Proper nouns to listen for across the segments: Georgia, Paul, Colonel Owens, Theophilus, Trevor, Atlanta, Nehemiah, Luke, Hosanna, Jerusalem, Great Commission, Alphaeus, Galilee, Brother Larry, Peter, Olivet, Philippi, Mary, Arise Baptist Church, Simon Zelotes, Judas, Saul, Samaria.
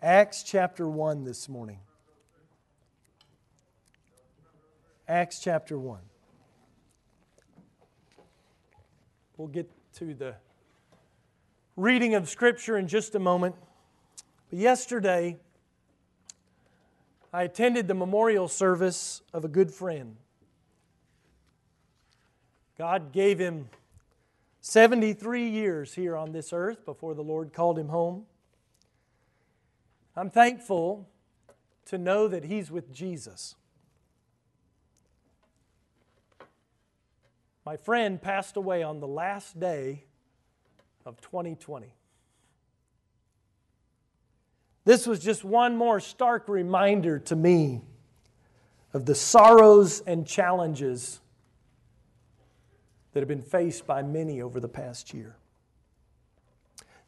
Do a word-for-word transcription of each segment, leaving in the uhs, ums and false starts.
Acts chapter one this morning. Acts chapter one. We'll get to the reading of Scripture in just a moment. But yesterday, I attended the memorial service of a good friend. God gave him seventy-three years here on this earth before the Lord called him home. I'm thankful to know that he's with Jesus. My friend passed away on the last day of twenty twenty. This was just one more stark reminder to me of the sorrows and challenges that have been faced by many over the past year.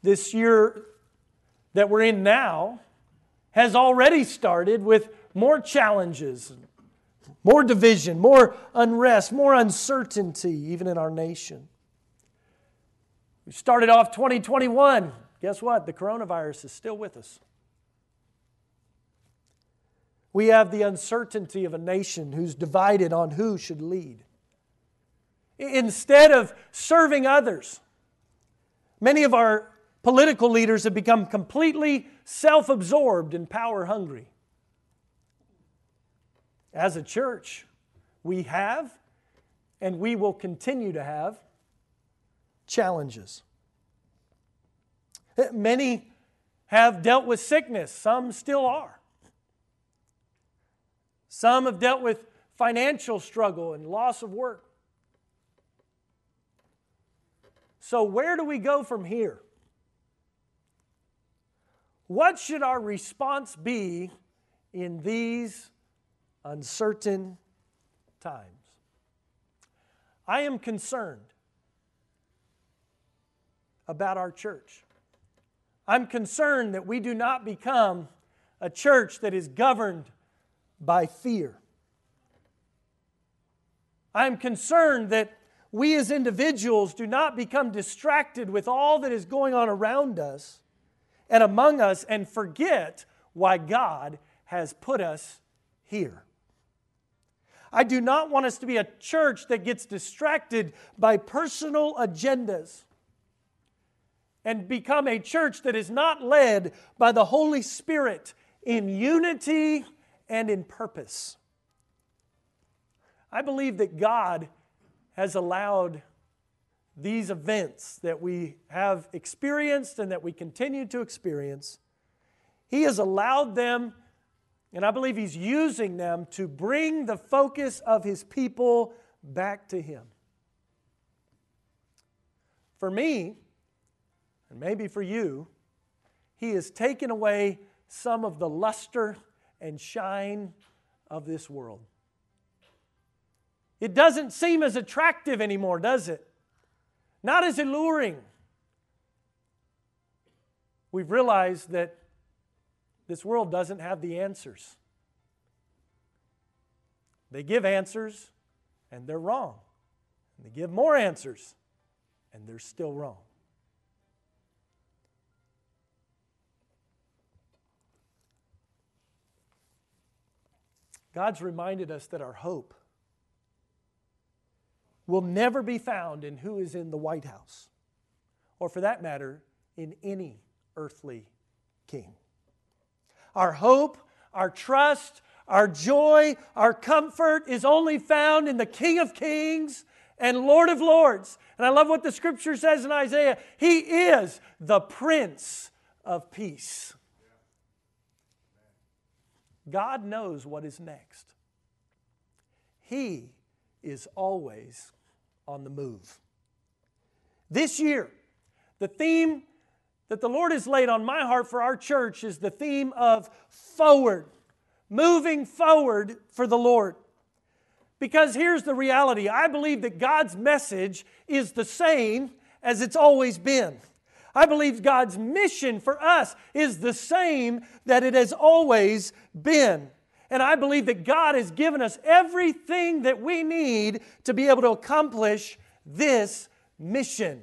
This year that we're in now has already started with more challenges, more division, more unrest, more uncertainty, even in our nation. We started off twenty twenty-one. Guess what? The coronavirus is still with us. We have the uncertainty of a nation who's divided on who should lead. Instead of serving others, many of our political leaders have become completely self-absorbed and power-hungry. As a church, we have, and we will continue to have, challenges. Many have dealt with sickness. Some still are. Some have dealt with financial struggle and loss of work. So where do we go from here? What should our response be in these uncertain times? I am concerned about our church. I'm concerned that we do not become a church that is governed by fear. I'm concerned that we as individuals do not become distracted with all that is going on around us and among us, and forget why God has put us here. I do not want us to be a church that gets distracted by personal agendas and become a church that is not led by the Holy Spirit in unity and in purpose. I believe that God has allowed these events that we have experienced and that we continue to experience. He has allowed them, and I believe He's using them to bring the focus of His people back to Him. For me, and maybe for you, He has taken away some of the luster and shine of this world. It doesn't seem as attractive anymore, does it? Not as alluring. We've realized that this world doesn't have the answers. They give answers, and they're wrong. And they give more answers, and they're still wrong. God's reminded us that our hope will never be found in who is in the White House, or for that matter, in any earthly king. Our hope, our trust, our joy, our comfort is only found in the King of Kings and Lord of Lords. And I love what the Scripture says in Isaiah. He is the Prince of Peace. God knows what is next. He is always on the move. This year, the theme that the Lord has laid on my heart for our church is the theme of forward, moving forward for the Lord. Because here's the reality. I believe that God's message is the same as it's always been. I believe God's mission for us is the same that it has always been. And I believe that God has given us everything that we need to be able to accomplish this mission.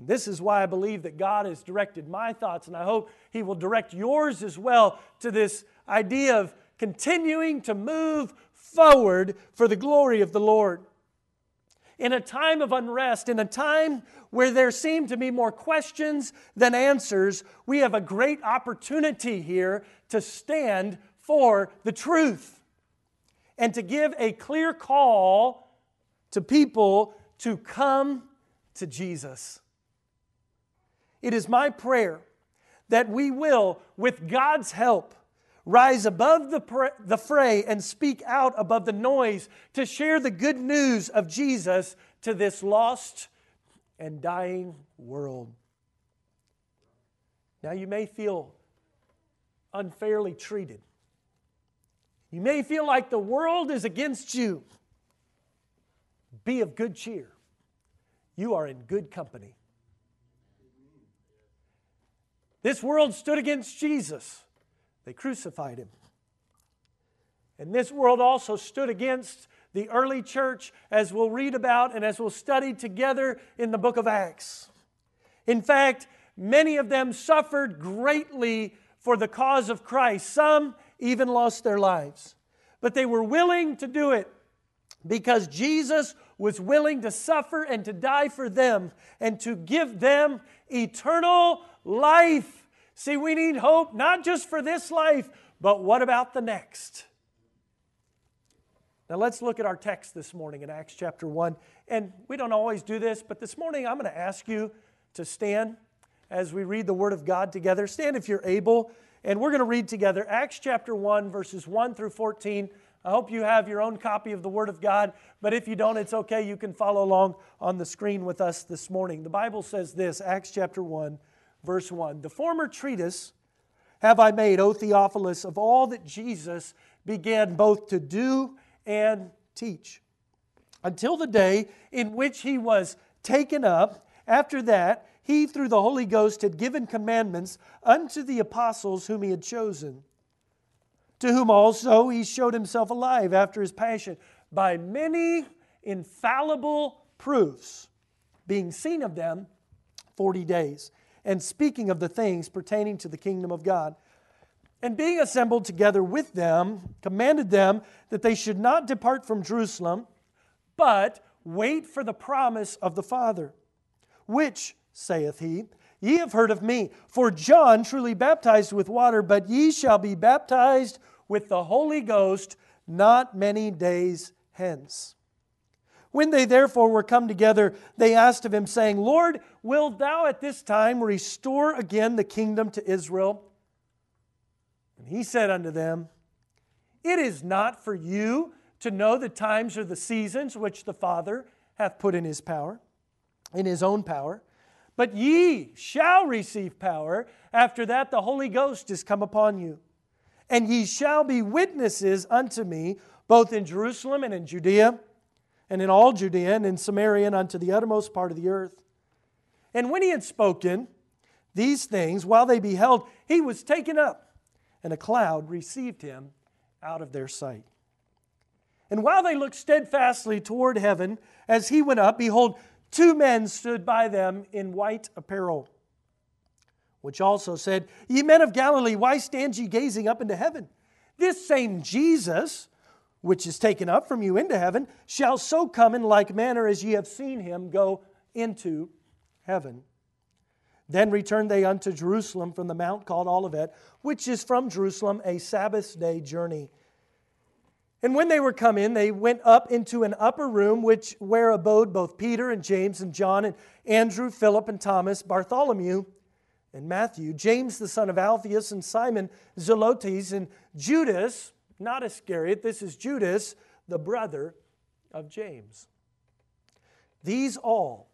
And this is why I believe that God has directed my thoughts, and I hope He will direct yours as well, to this idea of continuing to move forward for the glory of the Lord. In a time of unrest, in a time where there seem to be more questions than answers, we have a great opportunity here to stand for the truth and to give a clear call to people to come to Jesus. It is my prayer that we will, with God's help, rise above the, pra- the fray and speak out above the noise to share the good news of Jesus to this lost and dying world. Now, you may feel unfairly treated. You may feel like the world is against you. Be of good cheer. You are in good company. This world stood against Jesus. They crucified Him. And this world also stood against the early church, as we'll read about and as we'll study together in the book of Acts. In fact, many of them suffered greatly for the cause of Christ. Some even lost their lives. But they were willing to do it because Jesus was willing to suffer and to die for them and to give them eternal life. See, we need hope not just for this life, but what about the next? Now let's look at our text this morning in Acts chapter one. And we don't always do this, but this morning I'm going to ask you to stand as we read the Word of God together. Stand if you're able, and we're going to read together Acts chapter one, verses one through fourteen. I hope you have your own copy of the Word of God, but if you don't, it's okay. You can follow along on the screen with us this morning. The Bible says this, Acts chapter one, verse one, "The former treatise have I made, O Theophilus, of all that Jesus began both to do and teach, until the day in which He was taken up. After that, He, through the Holy Ghost, had given commandments unto the apostles whom He had chosen, to whom also He showed Himself alive after His passion, by many infallible proofs, being seen of them forty days. And speaking of the things pertaining to the kingdom of God. And being assembled together with them, commanded them that they should not depart from Jerusalem, but wait for the promise of the Father, which, saith He, ye have heard of Me. For John truly baptized with water, but ye shall be baptized with the Holy Ghost not many days hence. When they therefore were come together, they asked of Him, saying, Lord, wilt Thou at this time restore again the kingdom to Israel? And He said unto them, It is not for you to know the times or the seasons which the Father hath put in His power, in His own power. But ye shall receive power. After that the Holy Ghost is come upon you. And ye shall be witnesses unto Me, both in Jerusalem and in Judea, and in all Judea, and in Samaria, and unto the uttermost part of the earth. And when He had spoken these things, while they beheld, He was taken up, and a cloud received Him out of their sight. And while they looked steadfastly toward heaven, as He went up, behold, two men stood by them in white apparel, which also said, Ye men of Galilee, why stand ye gazing up into heaven? This same Jesus, which is taken up from you into heaven, shall so come in like manner as ye have seen Him go into heaven. Then returned they unto Jerusalem from the mount called Olivet, which is from Jerusalem a Sabbath day journey. And when they were come in, they went up into an upper room, which where abode both Peter and James and John and Andrew, Philip and Thomas, Bartholomew and Matthew, James the son of Alphaeus and Simon Zelotes, and Judas, not Iscariot, this is Judas, the brother of James. These all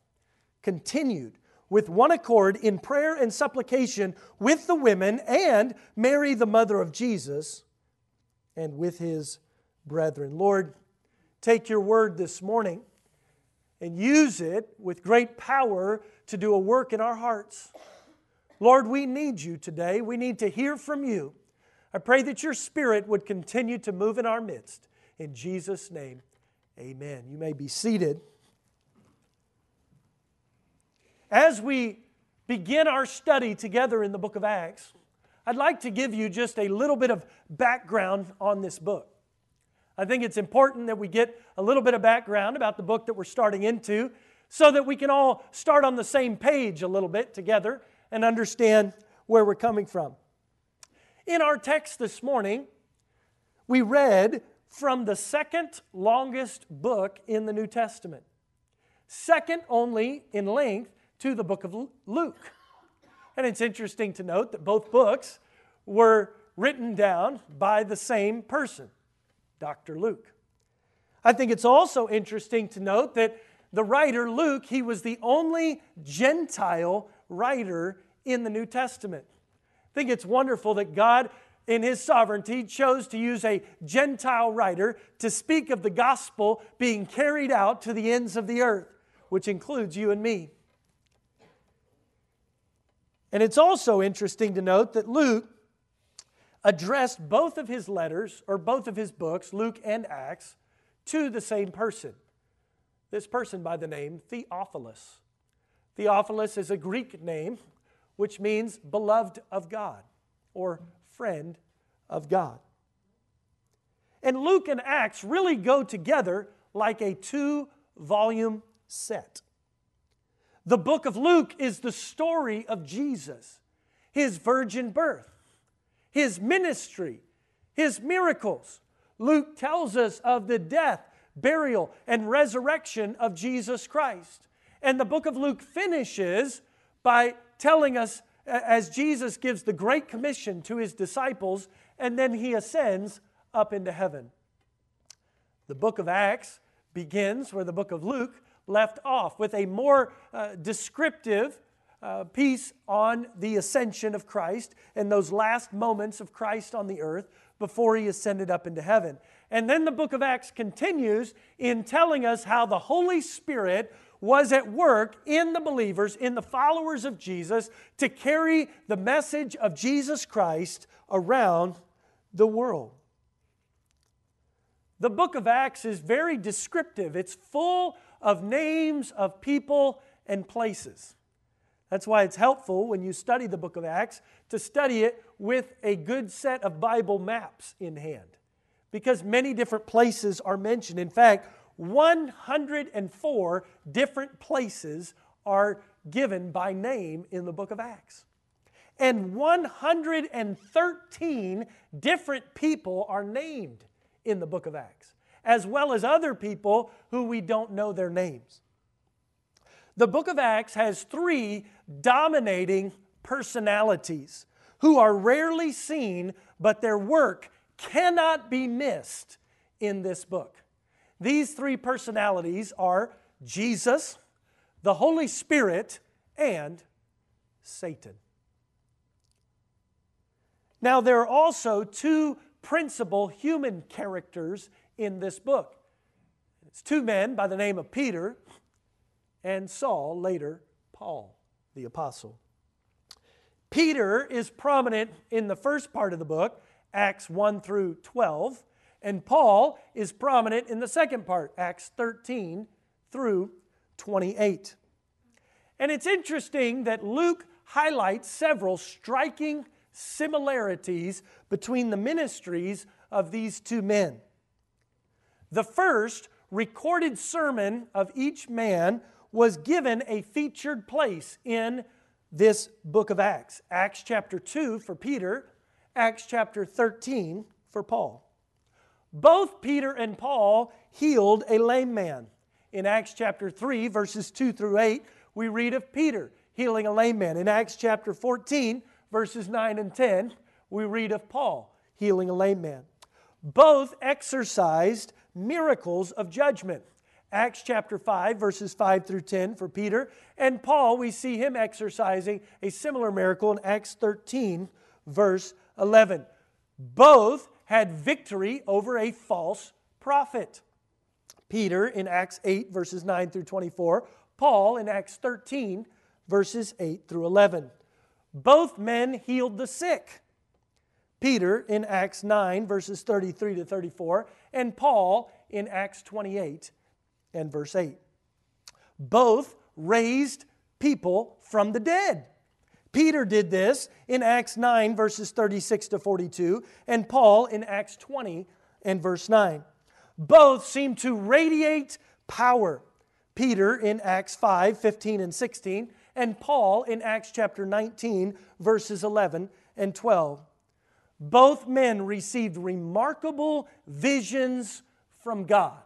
continued with one accord in prayer and supplication with the women and Mary, the mother of Jesus, and with His brethren. Lord, take Your word this morning and use it with great power to do a work in our hearts. Lord, we need You today. We need to hear from You. I pray that Your Spirit would continue to move in our midst. In Jesus' name, amen. You may be seated. As we begin our study together in the book of Acts, I'd like to give you just a little bit of background on this book. I think it's important that we get a little bit of background about the book that we're starting into so that we can all start on the same page a little bit together and understand where we're coming from. In our text this morning, we read from the second longest book in the New Testament, second only in length to the book of Luke. And it's interesting to note that both books were written down by the same person, Doctor Luke. I think it's also interesting to note that the writer Luke, he was the only Gentile writer in the New Testament. I think it's wonderful that God, in His sovereignty, chose to use a Gentile writer to speak of the gospel being carried out to the ends of the earth, which includes you and me. And it's also interesting to note that Luke addressed both of his letters, or both of his books, Luke and Acts, to the same person. This person by the name Theophilus. Theophilus is a Greek name, which means beloved of God, or friend of God. And Luke and Acts really go together like a two-volume set. The book of Luke is the story of Jesus, His virgin birth, His ministry, His miracles. Luke tells us of the death, burial, and resurrection of Jesus Christ. And the book of Luke finishes by telling us, as Jesus gives the Great Commission to His disciples, and then He ascends up into heaven. The book of Acts begins where the book of Luke left off, with a more uh, descriptive uh, piece on the ascension of Christ and those last moments of Christ on the earth before He ascended up into heaven. And then the book of Acts continues in telling us how the Holy Spirit was at work in the believers, in the followers of Jesus, to carry the message of Jesus Christ around the world. The book of Acts is very descriptive. It's full of names of people and places. That's why it's helpful when you study the book of Acts to study it with a good set of Bible maps in hand, because many different places are mentioned. In fact, one hundred four different places are given by name in the book of Acts. And one hundred thirteen different people are named in the book of Acts, as well as other people who we don't know their names. The book of Acts has three dominating personalities who are rarely seen, but their work cannot be missed in this book. These three personalities are Jesus, the Holy Spirit, and Satan. Now, there are also two principal human characters in this book. It's two men by the name of Peter and Saul, later Paul, the apostle. Peter is prominent in the first part of the book, Acts one through twelve. And Paul is prominent in the second part, Acts thirteen through twenty-eight. And it's interesting that Luke highlights several striking similarities between the ministries of these two men. The first recorded sermon of each man was given a featured place in this book of Acts. Acts chapter two for Peter, Acts chapter thirteen for Paul. Both Peter and Paul healed a lame man. In Acts chapter three, verses two through eight, we read of Peter healing a lame man. In Acts chapter fourteen, verses nine and ten, we read of Paul healing a lame man. Both exercised miracles of judgment. Acts chapter five, verses five through ten for Peter. And Paul, we see him exercising a similar miracle in Acts thirteen, verse eleven. Both had victory over a false prophet. Peter in Acts eight, verses nine through twenty-four. Paul in Acts thirteen, verses eight through eleven. Both men healed the sick. Peter in Acts nine, verses thirty-three to thirty-four. And Paul in Acts twenty-eight and verse eight. Both raised people from the dead. Peter did this in Acts nine, verses thirty-six to forty-two, and Paul in Acts twenty and verse nine. Both seem to radiate power. Peter in Acts five, fifteen and sixteen, and Paul in Acts chapter nineteen, verses eleven and twelve. Both men received remarkable visions from God.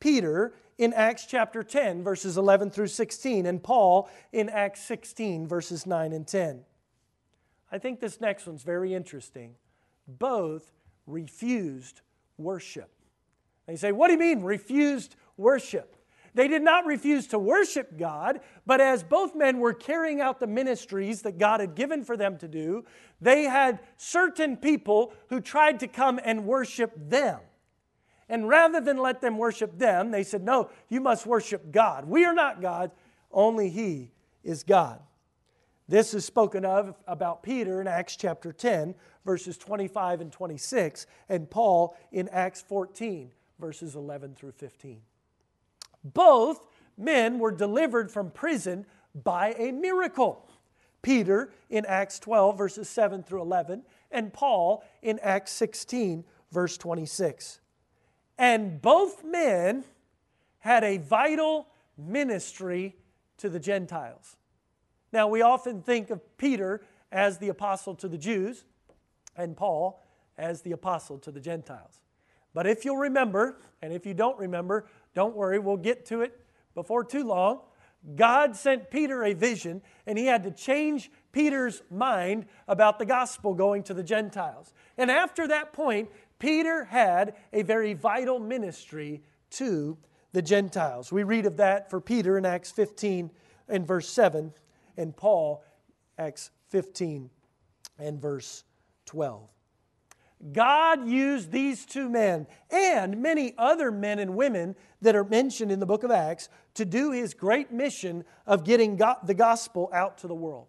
Peter in Acts chapter ten, verses eleven through sixteen, and Paul in Acts sixteen, verses nine and ten. I think this next one's very interesting. Both refused worship. Now you say, what do you mean refused worship? They did not refuse to worship God, but as both men were carrying out the ministries that God had given for them to do, they had certain people who tried to come and worship them. And rather than let them worship them, they said, no, you must worship God. We are not God, only He is God. This is spoken of about Peter in Acts chapter ten, verses twenty-five and twenty-six, and Paul in Acts fourteen, verses eleven through fifteen. Both men were delivered from prison by a miracle. Peter in Acts twelve, verses seven through eleven, and Paul in Acts sixteen, verse twenty-six. And both men had a vital ministry to the Gentiles. Now, we often think of Peter as the apostle to the Jews and Paul as the apostle to the Gentiles. But if you'll remember, and if you don't remember, don't worry, we'll get to it before too long. God sent Peter a vision, and he had to change Peter's mind about the gospel going to the Gentiles. And after that point, Peter had a very vital ministry to the Gentiles. We read of that for Peter in Acts fifteen and verse seven, and Paul, Acts fifteen and verse twelve. God used these two men and many other men and women that are mentioned in the book of Acts to do His great mission of getting the gospel out to the world.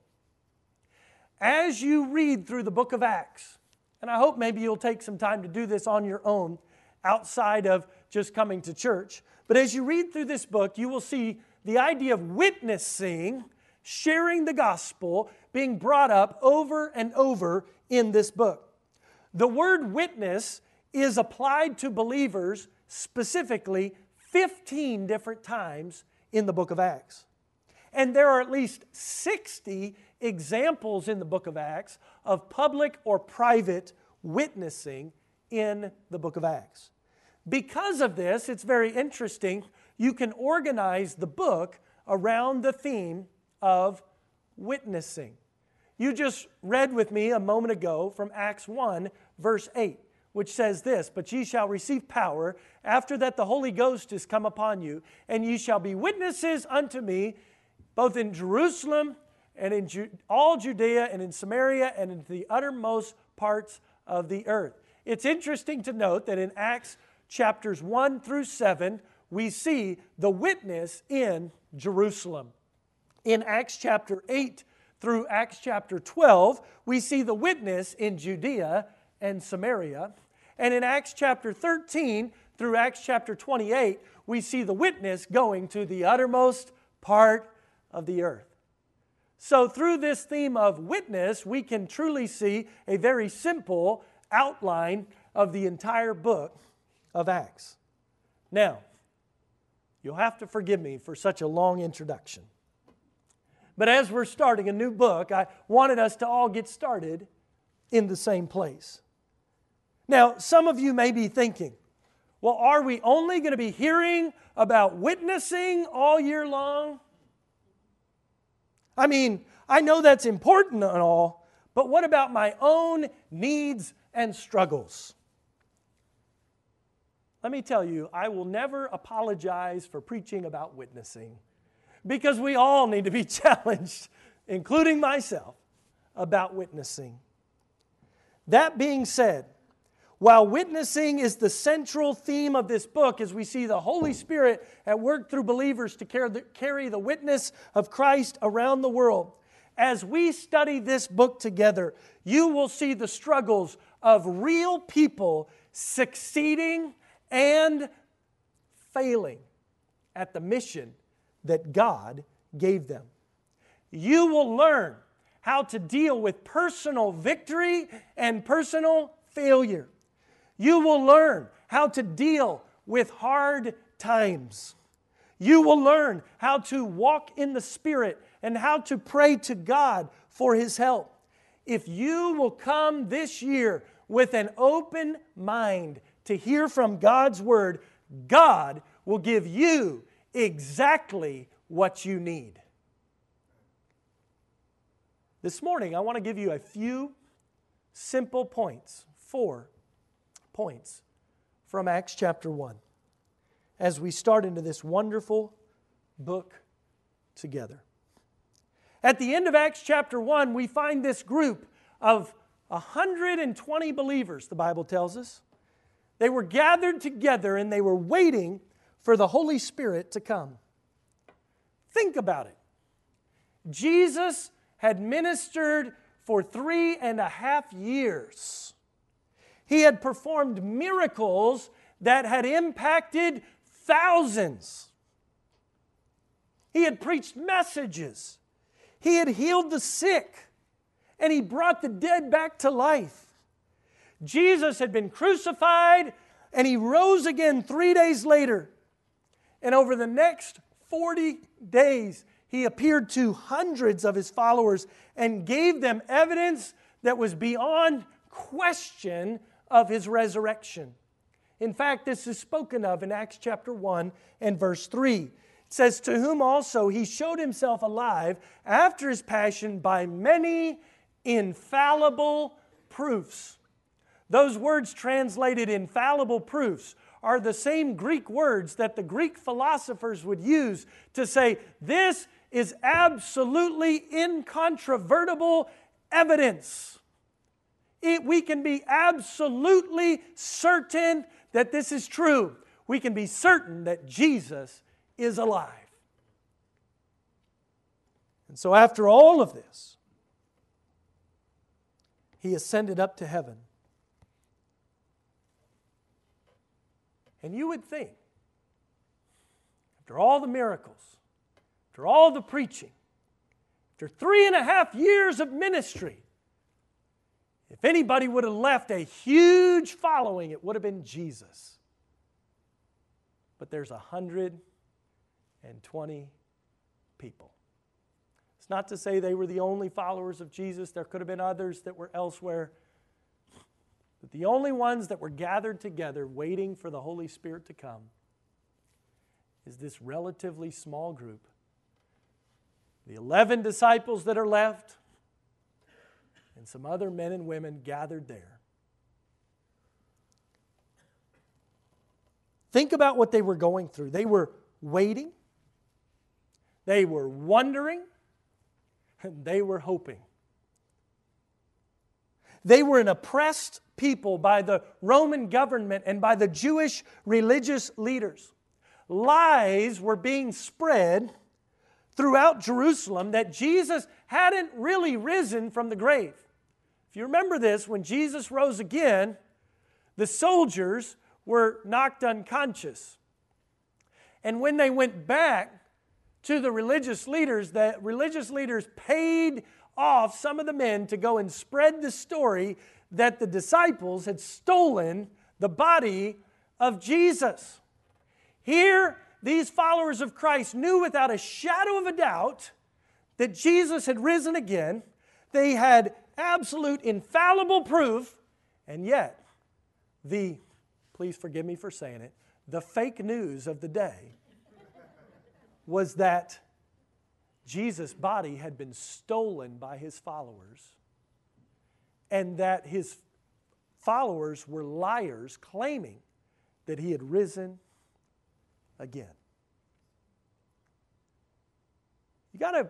As you read through the book of Acts, and I hope maybe you'll take some time to do this on your own outside of just coming to church, but as you read through this book, you will see the idea of witnessing, sharing the gospel, being brought up over and over in this book. The word witness is applied to believers specifically fifteen different times in the book of Acts. And there are at least sixty examples in the book of Acts of public or private witnessing in the book of Acts. Because of this, it's very interesting. You can organize the book around the theme of witnessing. You just read with me a moment ago from Acts one, verse eight, which says this, "But ye shall receive power, after that the Holy Ghost is come upon you, and ye shall be witnesses unto me, both in Jerusalem and in Ju- all Judea and in Samaria and in the uttermost parts of the earth." It's interesting to note that in Acts chapters one through seven, we see the witness in Jerusalem. In Acts chapter eight, through Acts chapter twelve, we see the witness in Judea and Samaria. And in Acts chapter thirteen through Acts chapter twenty-eight, we see the witness going to the uttermost part of the earth. So through this theme of witness, we can truly see a very simple outline of the entire book of Acts. Now, you'll have to forgive me for such a long introduction. But as we're starting a new book, I wanted us to all get started in the same place. Now, some of you may be thinking, well, are we only going to be hearing about witnessing all year long? I mean, I know that's important and all, but what about my own needs and struggles? Let me tell you, I will never apologize for preaching about witnessing, because we all need to be challenged, including myself, about witnessing. That being said, while witnessing is the central theme of this book, as we see the Holy Spirit at work through believers to carry the witness of Christ around the world, as we study this book together, you will see the struggles of real people succeeding and failing at the mission that God gave them. you will learn how to deal with personal victory and personal failure. You will learn how to deal with hard times. You will learn how to walk in the Spirit and how to pray to God for His help. If you will come this year with an open mind to hear from God's Word, God will give you exactly what you need. This morning, I want to give you a few simple points, four points from Acts chapter one, as we start into this wonderful book together. At the end of Acts chapter one, we find this group of one hundred twenty believers, the Bible tells us. They were gathered together and they were waiting for the Holy Spirit to come. Think about it. Jesus had ministered for three and a half years. He had performed miracles that had impacted thousands. He had preached messages. He had healed the sick, and He brought the dead back to life. Jesus had been crucified, and He rose again three days later. And over the next forty days, He appeared to hundreds of His followers and gave them evidence that was beyond question of His resurrection. In fact, this is spoken of in Acts chapter one and verse three. It says, to whom also He showed Himself alive after His passion by many infallible proofs. Those words translated infallible proofs are the same Greek words that the Greek philosophers would use to say, this is absolutely incontrovertible evidence. It, we can be absolutely certain that this is true. We can be certain that Jesus is alive. And so after all of this, He ascended up to heaven. And you would think, after all the miracles, after all the preaching, after three and a half years of ministry, if anybody would have left a huge following, it would have been Jesus. But there's a hundred and twenty people. It's not to say they were the only followers of Jesus. There could have been others that were elsewhere. But the only ones that were gathered together waiting for the Holy Spirit to come is this relatively small group. The eleven disciples that are left and some other men and women gathered there. Think about what they were going through. They were waiting, they were wondering, and they were hoping. They were an oppressed people by the Roman government and by the Jewish religious leaders. Lies were being spread throughout Jerusalem that Jesus hadn't really risen from the grave. If you remember this, when Jesus rose again, the soldiers were knocked unconscious. And when they went back to the religious leaders, the religious leaders paid off some of the men to go and spread the story that the disciples had stolen the body of Jesus. Here, these followers of Christ knew without a shadow of a doubt that Jesus had risen again. They had absolute infallible proof, and yet the, please forgive me for saying it, the fake news of the day was that Jesus' body had been stolen by His followers and that His followers were liars claiming that He had risen again. You got to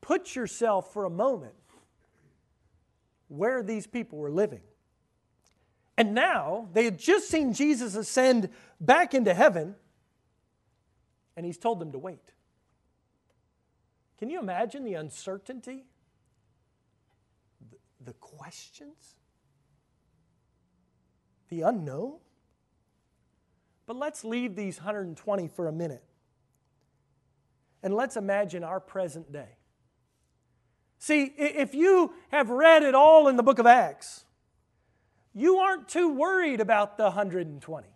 put yourself for a moment where these people were living. And now, they had just seen Jesus ascend back into heaven, and He's told them to wait. Can you imagine the uncertainty? The questions? The unknown? But let's leave these one hundred twenty for a minute. And let's imagine our present day. See, if you have read it all in the book of Acts, you aren't too worried about the one hundred twenty.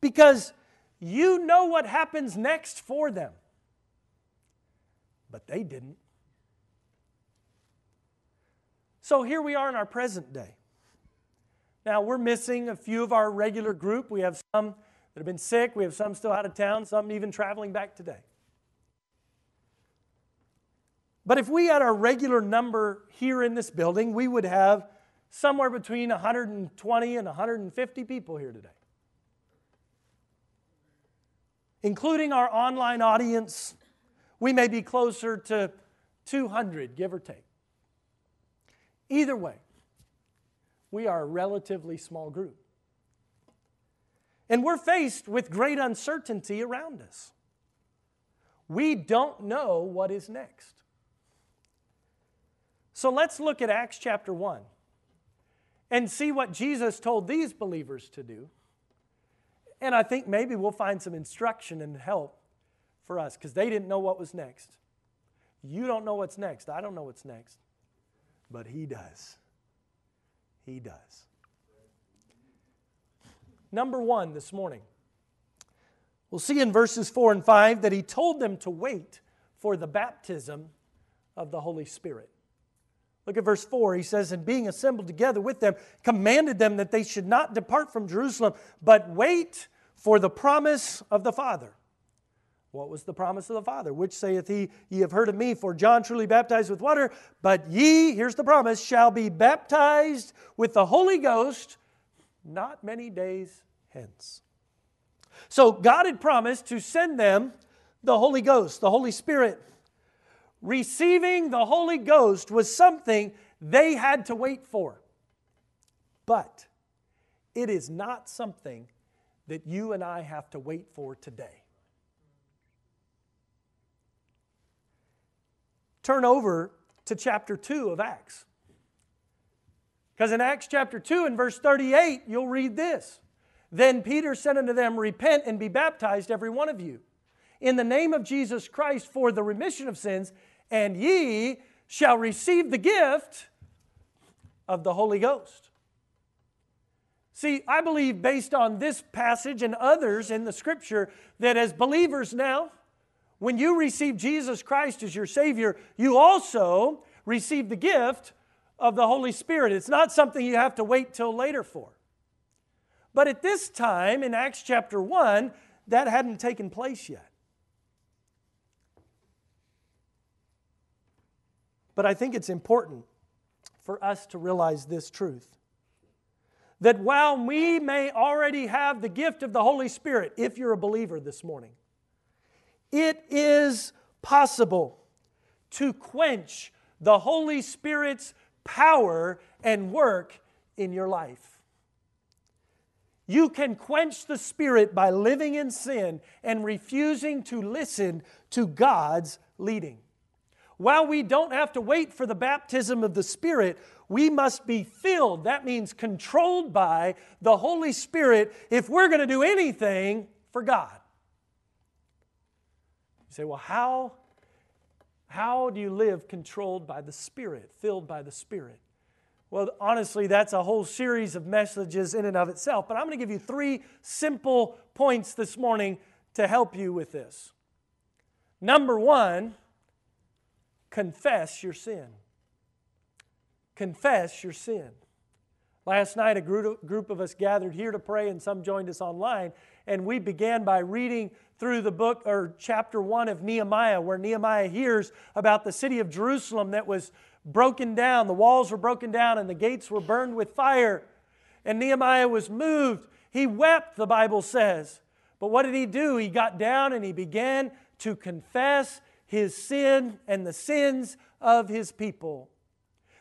Because you know what happens next for them. But they didn't. So here we are in our present day. Now, we're missing a few of our regular group. We have some that have been sick. We have some still out of town, some even traveling back today. But if we had our regular number here in this building, we would have somewhere between one hundred twenty and one hundred fifty people here today, including our online audience. We may be closer to two hundred, give or take. Either way, we are a relatively small group. And we're faced with great uncertainty around us. We don't know what is next. So let's look at Acts chapter one and see what Jesus told these believers to do. And I think maybe we'll find some instruction and help for us, because they didn't know what was next. You don't know what's next. I don't know what's next. But He does. He does. Number one this morning, we'll see in verses four and five that He told them to wait for the baptism of the Holy Spirit. Look at verse four. He says, "And being assembled together with them, commanded them that they should not depart from Jerusalem, but wait for the promise of the Father." What was the promise of the Father? "Which saith He, Ye have heard of me, for John truly baptized with water, but ye," here's the promise, "shall be baptized with the Holy Ghost not many days hence." So God had promised to send them the Holy Ghost, the Holy Spirit. Receiving the Holy Ghost was something they had to wait for. But it is not something that you and I have to wait for today. Turn over to chapter two of Acts. Because in Acts chapter two and verse thirty-eight, you'll read this. "Then Peter said unto them, Repent and be baptized every one of you, in the name of Jesus Christ for the remission of sins, and ye shall receive the gift of the Holy Ghost." See, I believe based on this passage and others in the Scripture that as believers now, when you receive Jesus Christ as your Savior, you also receive the gift of the Holy Spirit. It's not something you have to wait till later for. But at this time, in Acts chapter one, that hadn't taken place yet. But I think it's important for us to realize this truth, that while we may already have the gift of the Holy Spirit, if you're a believer this morning, it is possible to quench the Holy Spirit's power and work in your life. You can quench the Spirit by living in sin and refusing to listen to God's leading. While we don't have to wait for the baptism of the Spirit, we must be filled. That means controlled by the Holy Spirit if we're going to do anything for God. You say, well, how, how do you live controlled by the Spirit, filled by the Spirit? Well, honestly, that's a whole series of messages in and of itself. But I'm going to give you three simple points this morning to help you with this. Number one, confess your sin. Confess your sin. Last night, a group of us gathered here to pray, and some joined us online. And we began by reading through the book or chapter one of Nehemiah, where Nehemiah hears about the city of Jerusalem that was broken down. The walls were broken down and the gates were burned with fire. And Nehemiah was moved. He wept, the Bible says. But what did he do? He got down and he began to confess his sin and the sins of his people.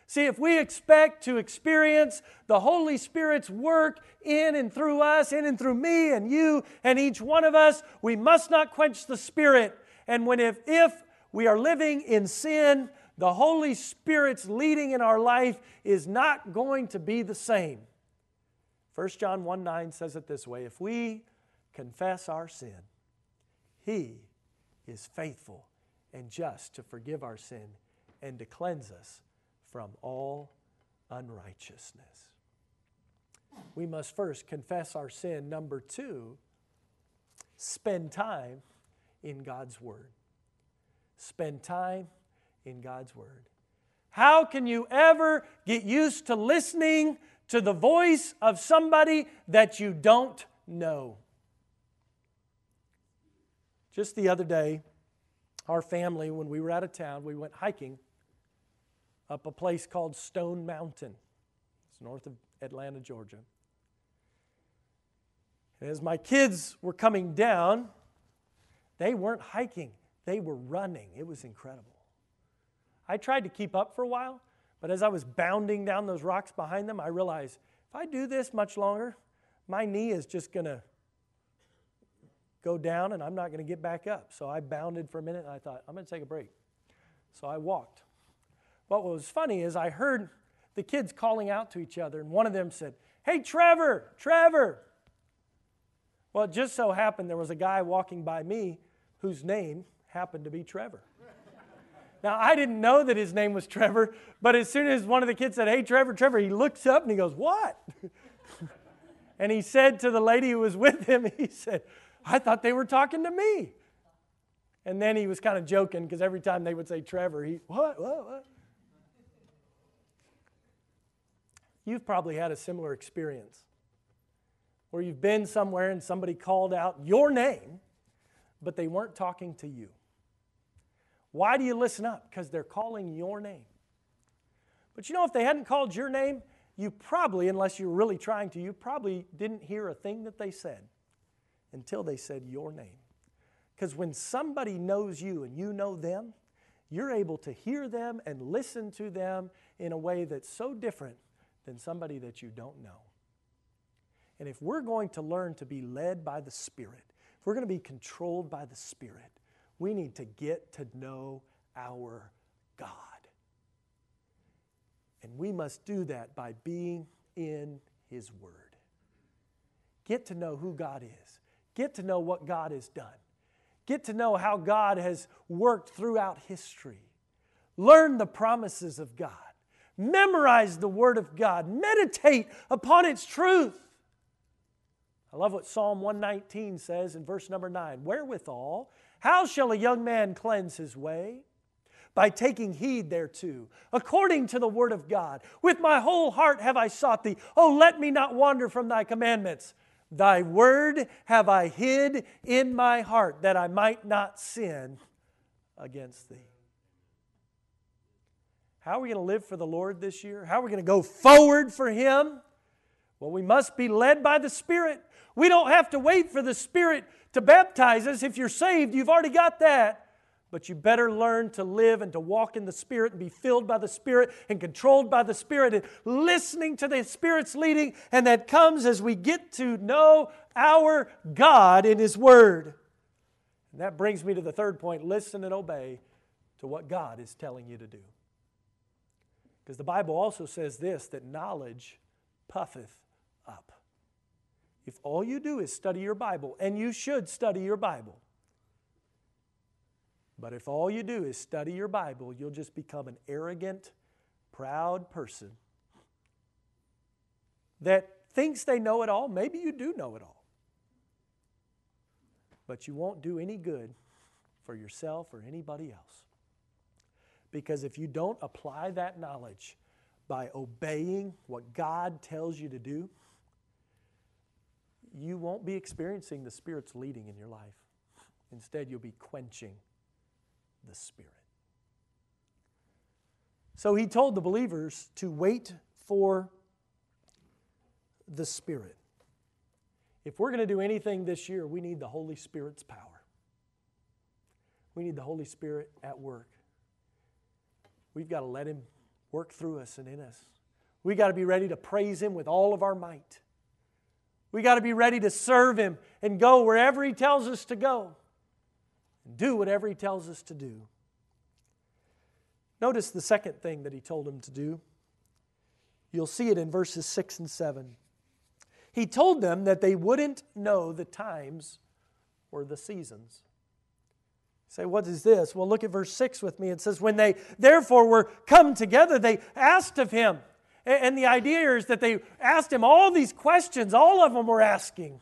See, if we expect to experience the Holy Spirit's work in and through us, in and through me and you and each one of us, we must not quench the Spirit. And when if, if we are living in sin, the Holy Spirit's leading in our life is not going to be the same. First John one nine says it this way, "If we confess our sin, He is faithful and just to forgive our sin and to cleanse us from all unrighteousness. We must first confess our sin. Number two, spend time in God's Word. Spend time in God's Word. How can you ever get used to listening to the voice of somebody that you don't know? Just the other day, our family, when we were out of town, we went hiking up a place called Stone Mountain. It's north of Atlanta, Georgia. And as my kids were coming down, they weren't hiking, they were running. It was incredible. I tried to keep up for a while, but as I was bounding down those rocks behind them, I realized if I do this much longer, my knee is just going to go down and I'm not going to get back up. So I bounded for a minute and I thought, I'm going to take a break. So I walked. What was funny is I heard the kids calling out to each other, and one of them said, "Hey, Trevor, Trevor." Well, it just so happened there was a guy walking by me whose name happened to be Trevor. Now, I didn't know that his name was Trevor, but as soon as one of the kids said, "Hey, Trevor, Trevor," he looks up and he goes, "What?" And he said to the lady who was with him, he said, "I thought they were talking to me." And then he was kind of joking because every time they would say Trevor, he, "What, what, what?" You've probably had a similar experience where you've been somewhere and somebody called out your name, but they weren't talking to you. Why do you listen up? Because they're calling your name. But you know, if they hadn't called your name, you probably, unless you're really trying to, you probably didn't hear a thing that they said until they said your name. Because when somebody knows you and you know them, you're able to hear them and listen to them in a way that's so different than somebody that you don't know. And if we're going to learn to be led by the Spirit, if we're going to be controlled by the Spirit, we need to get to know our God. And we must do that by being in His Word. Get to know who God is. Get to know what God has done. Get to know how God has worked throughout history. Learn the promises of God. Memorize the Word of God. Meditate upon its truth. I love what Psalm one nineteen says in verse number nine. "Wherewithal, how shall a young man cleanse his way? By taking heed thereto, according to the Word of God. With my whole heart have I sought Thee. Oh, let me not wander from Thy commandments. Thy Word have I hid in my heart, that I might not sin against Thee." How are we going to live for the Lord this year? How are we going to go forward for Him? Well, we must be led by the Spirit. We don't have to wait for the Spirit to baptize us. If you're saved, you've already got that. But you better learn to live and to walk in the Spirit and be filled by the Spirit and controlled by the Spirit and listening to the Spirit's leading. And that comes as we get to know our God in His Word. And that brings me to the third point. Listen and obey to what God is telling you to do. Because the Bible also says this, that knowledge puffeth up. If all you do is study your Bible, and you should study your Bible, but if all you do is study your Bible, you'll just become an arrogant, proud person that thinks they know it all. Maybe you do know it all, but you won't do any good for yourself or anybody else. Because if you don't apply that knowledge by obeying what God tells you to do, you won't be experiencing the Spirit's leading in your life. Instead, you'll be quenching the Spirit. So He told the believers to wait for the Spirit. If we're going to do anything this year, we need the Holy Spirit's power. We need the Holy Spirit at work. We've got to let Him work through us and in us. We've got to be ready to praise Him with all of our might. We've got to be ready to serve Him and go wherever He tells us to go. And do whatever He tells us to do. Notice the second thing that He told them to do. You'll see it in verses six and seven. He told them that they wouldn't know the times or the seasons. say, what is this? Well, look at verse six with me. It says, when they therefore were come together, they asked of him. And the idea here is that they asked him all these questions. All of them were asking.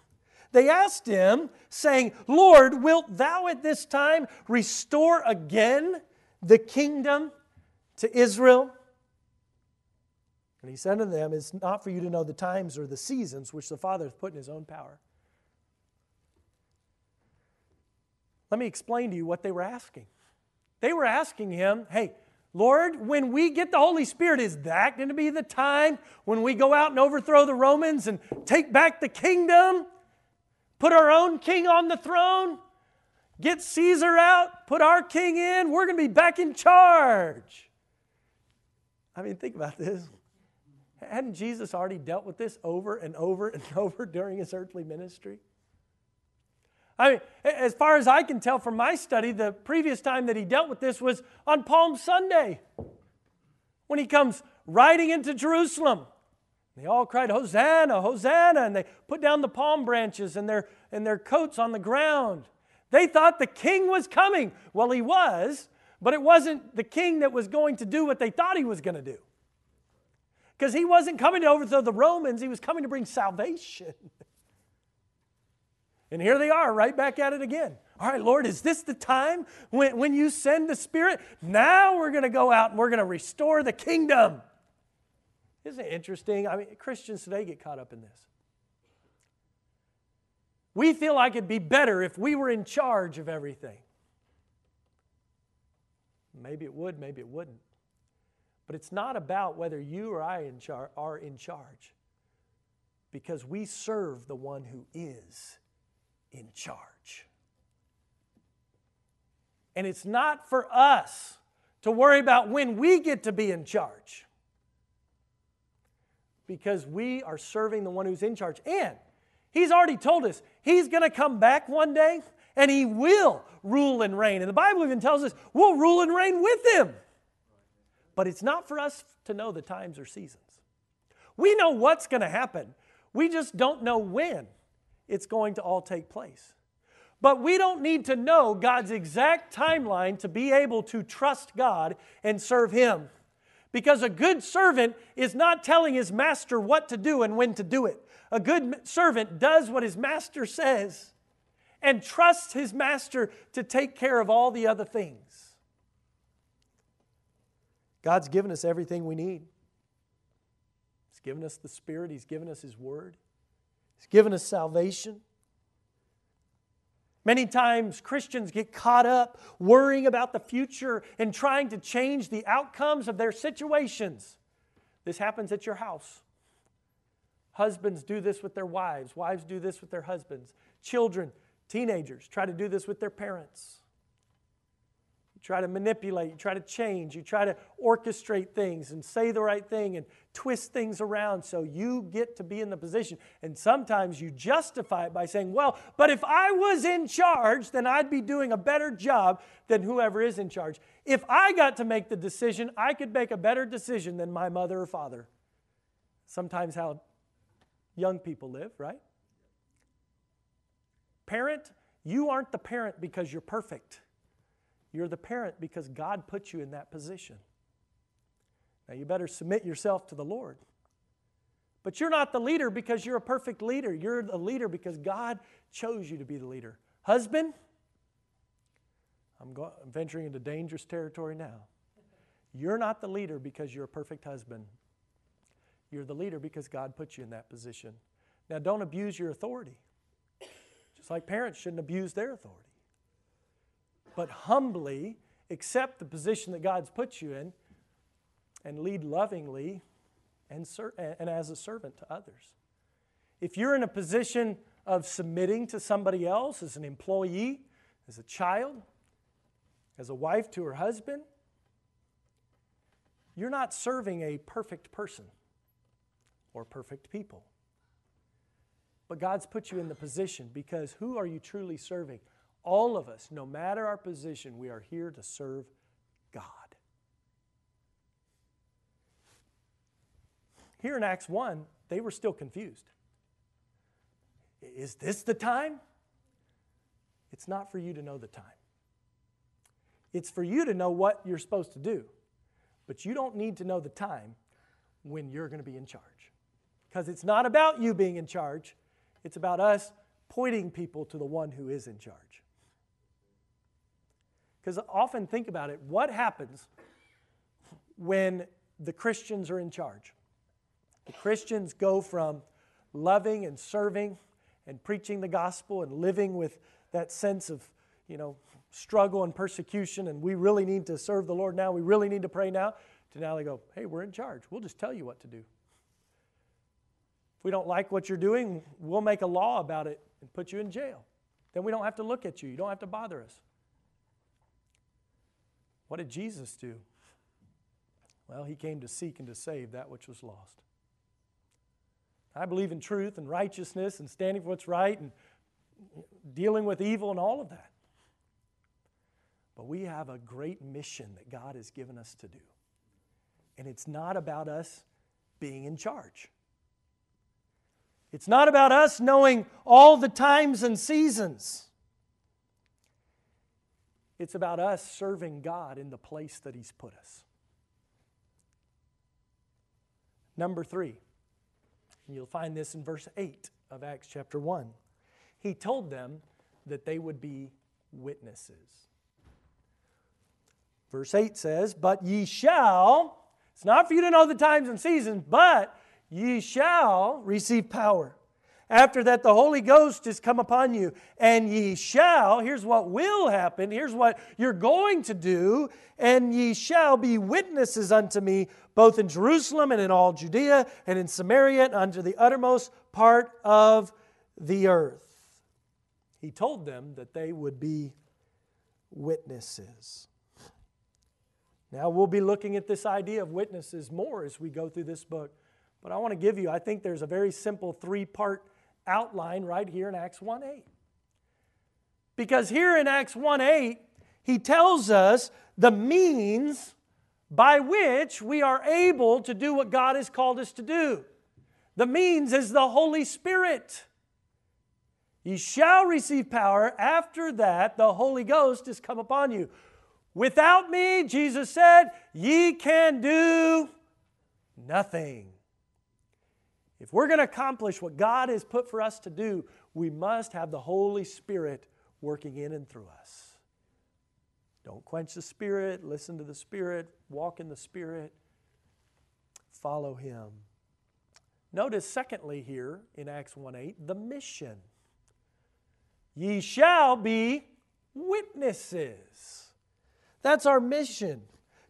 They asked him, saying, Lord, wilt thou at this time restore again the kingdom to Israel? And he said unto them, it's not for you to know the times or the seasons which the Father hath put in his own power. Let me explain to you what they were asking. They were asking him, hey, Lord, when we get the Holy Spirit, is that going to be the time when we go out and overthrow the Romans and take back the kingdom? Put our own king on the throne? Get Caesar out? Put our king in? We're going to be back in charge. I mean, think about this. Hadn't Jesus already dealt with this over and over and over during his earthly ministry? I mean, as far as I can tell from my study, the previous time that he dealt with this was on Palm Sunday, when he comes riding into Jerusalem. They all cried, Hosanna, Hosanna, and they put down the palm branches and their, and their coats on the ground. They thought the king was coming. Well, he was, but it wasn't the king that was going to do what they thought he was going to do. Because he wasn't coming to overthrow the Romans. He was coming to bring salvation. And here they are, right back at it again. All right, Lord, is this the time when, when you send the Spirit? Now we're going to go out and we're going to restore the kingdom. Isn't it interesting? I mean, Christians today get caught up in this. We feel like it'd be better if we were in charge of everything. Maybe it would, maybe it wouldn't. But it's not about whether you or I in char- are in charge, because we serve the one who is in charge. And it's not for us to worry about when we get to be in charge, because we are serving the one who's in charge. And he's already told us he's going to come back one day and he will rule and reign. And the Bible even tells us we'll rule and reign with him. But it's not for us to know the times or seasons. We know what's going to happen. We just don't know when it's going to all take place. But we don't need to know God's exact timeline to be able to trust God and serve him. Because a good servant is not telling his master what to do and when to do it. A good servant does what his master says and trusts his master to take care of all the other things. God's given us everything we need. He's given us the Spirit. He's given us his Word. He's given us salvation. Many times Christians get caught up worrying about the future and trying to change the outcomes of their situations. This happens at your house. Husbands do this with their wives. Wives do this with their husbands. Children, teenagers, try to do this with their parents. You try to manipulate, you try to change, you try to orchestrate things and say the right thing and twist things around so you get to be in the position. And sometimes you justify it by saying, well, but if I was in charge, then I'd be doing a better job than whoever is in charge. If I got to make the decision, I could make a better decision than my mother or father. Sometimes how young people live, right? Parent, you aren't the parent because you're perfect. You're the parent because God put you in that position. Now, you better submit yourself to the Lord. But you're not the leader because you're a perfect leader. You're the leader because God chose you to be the leader. Husband, I'm, go- I'm venturing into dangerous territory now. You're not the leader because you're a perfect husband. You're the leader because God put you in that position. Now, don't abuse your authority. Just like parents shouldn't abuse their authority. But humbly accept the position that God's put you in and lead lovingly and, ser- and as a servant to others. If you're in a position of submitting to somebody else as an employee, as a child, as a wife to her husband, you're not serving a perfect person or perfect people. But God's put you in the position because who are you truly serving? All of us, no matter our position, we are here to serve God. Here in Acts one, they were still confused. Is this the time? It's not for you to know the time. It's for you to know what you're supposed to do. But you don't need to know the time when you're going to be in charge. Because it's not about you being in charge. It's about us pointing people to the one who is in charge. Because often think about it, what happens when the Christians are in charge? The Christians go from loving and serving and preaching the gospel and living with that sense of, you know, struggle and persecution, and we really need to serve the Lord now, we really need to pray now, to now they go, hey, we're in charge. We'll just tell you what to do. If we don't like what you're doing, we'll make a law about it and put you in jail. Then we don't have to look at you. You don't have to bother us. What did Jesus do? Well, he came to seek and to save that which was lost. I believe in truth and righteousness and standing for what's right and dealing with evil and all of that. But we have a great mission that God has given us to do. And it's not about us being in charge. It's not about us knowing all the times and seasons. It's about us serving God in the place that He's put us. Number three, and you'll find this in verse eight of Acts chapter one. He told them that they would be witnesses. Verse eight says, but ye shall, it's not for you to know the times and seasons, but ye shall receive power. After that, the Holy Ghost is come upon you. And ye shall, here's what will happen, here's what you're going to do, and ye shall be witnesses unto me, both in Jerusalem and in all Judea and in Samaria and unto the uttermost part of the earth. He told them that they would be witnesses. Now, we'll be looking at this idea of witnesses more as we go through this book. But I want to give you, I think there's a very simple three-part outline right here in Acts one eight. Because here in Acts one eight, he tells us the means by which we are able to do what God has called us to do. The means is the Holy Spirit. You shall receive power. After that, the Holy Ghost is come upon you. Without me, Jesus said, ye can do nothing. If we're going to accomplish what God has put for us to do, we must have the Holy Spirit working in and through us. Don't quench the Spirit. Listen to the Spirit. Walk in the Spirit. Follow Him. Notice secondly here in Acts one eight, the mission. Ye shall be witnesses. That's our mission,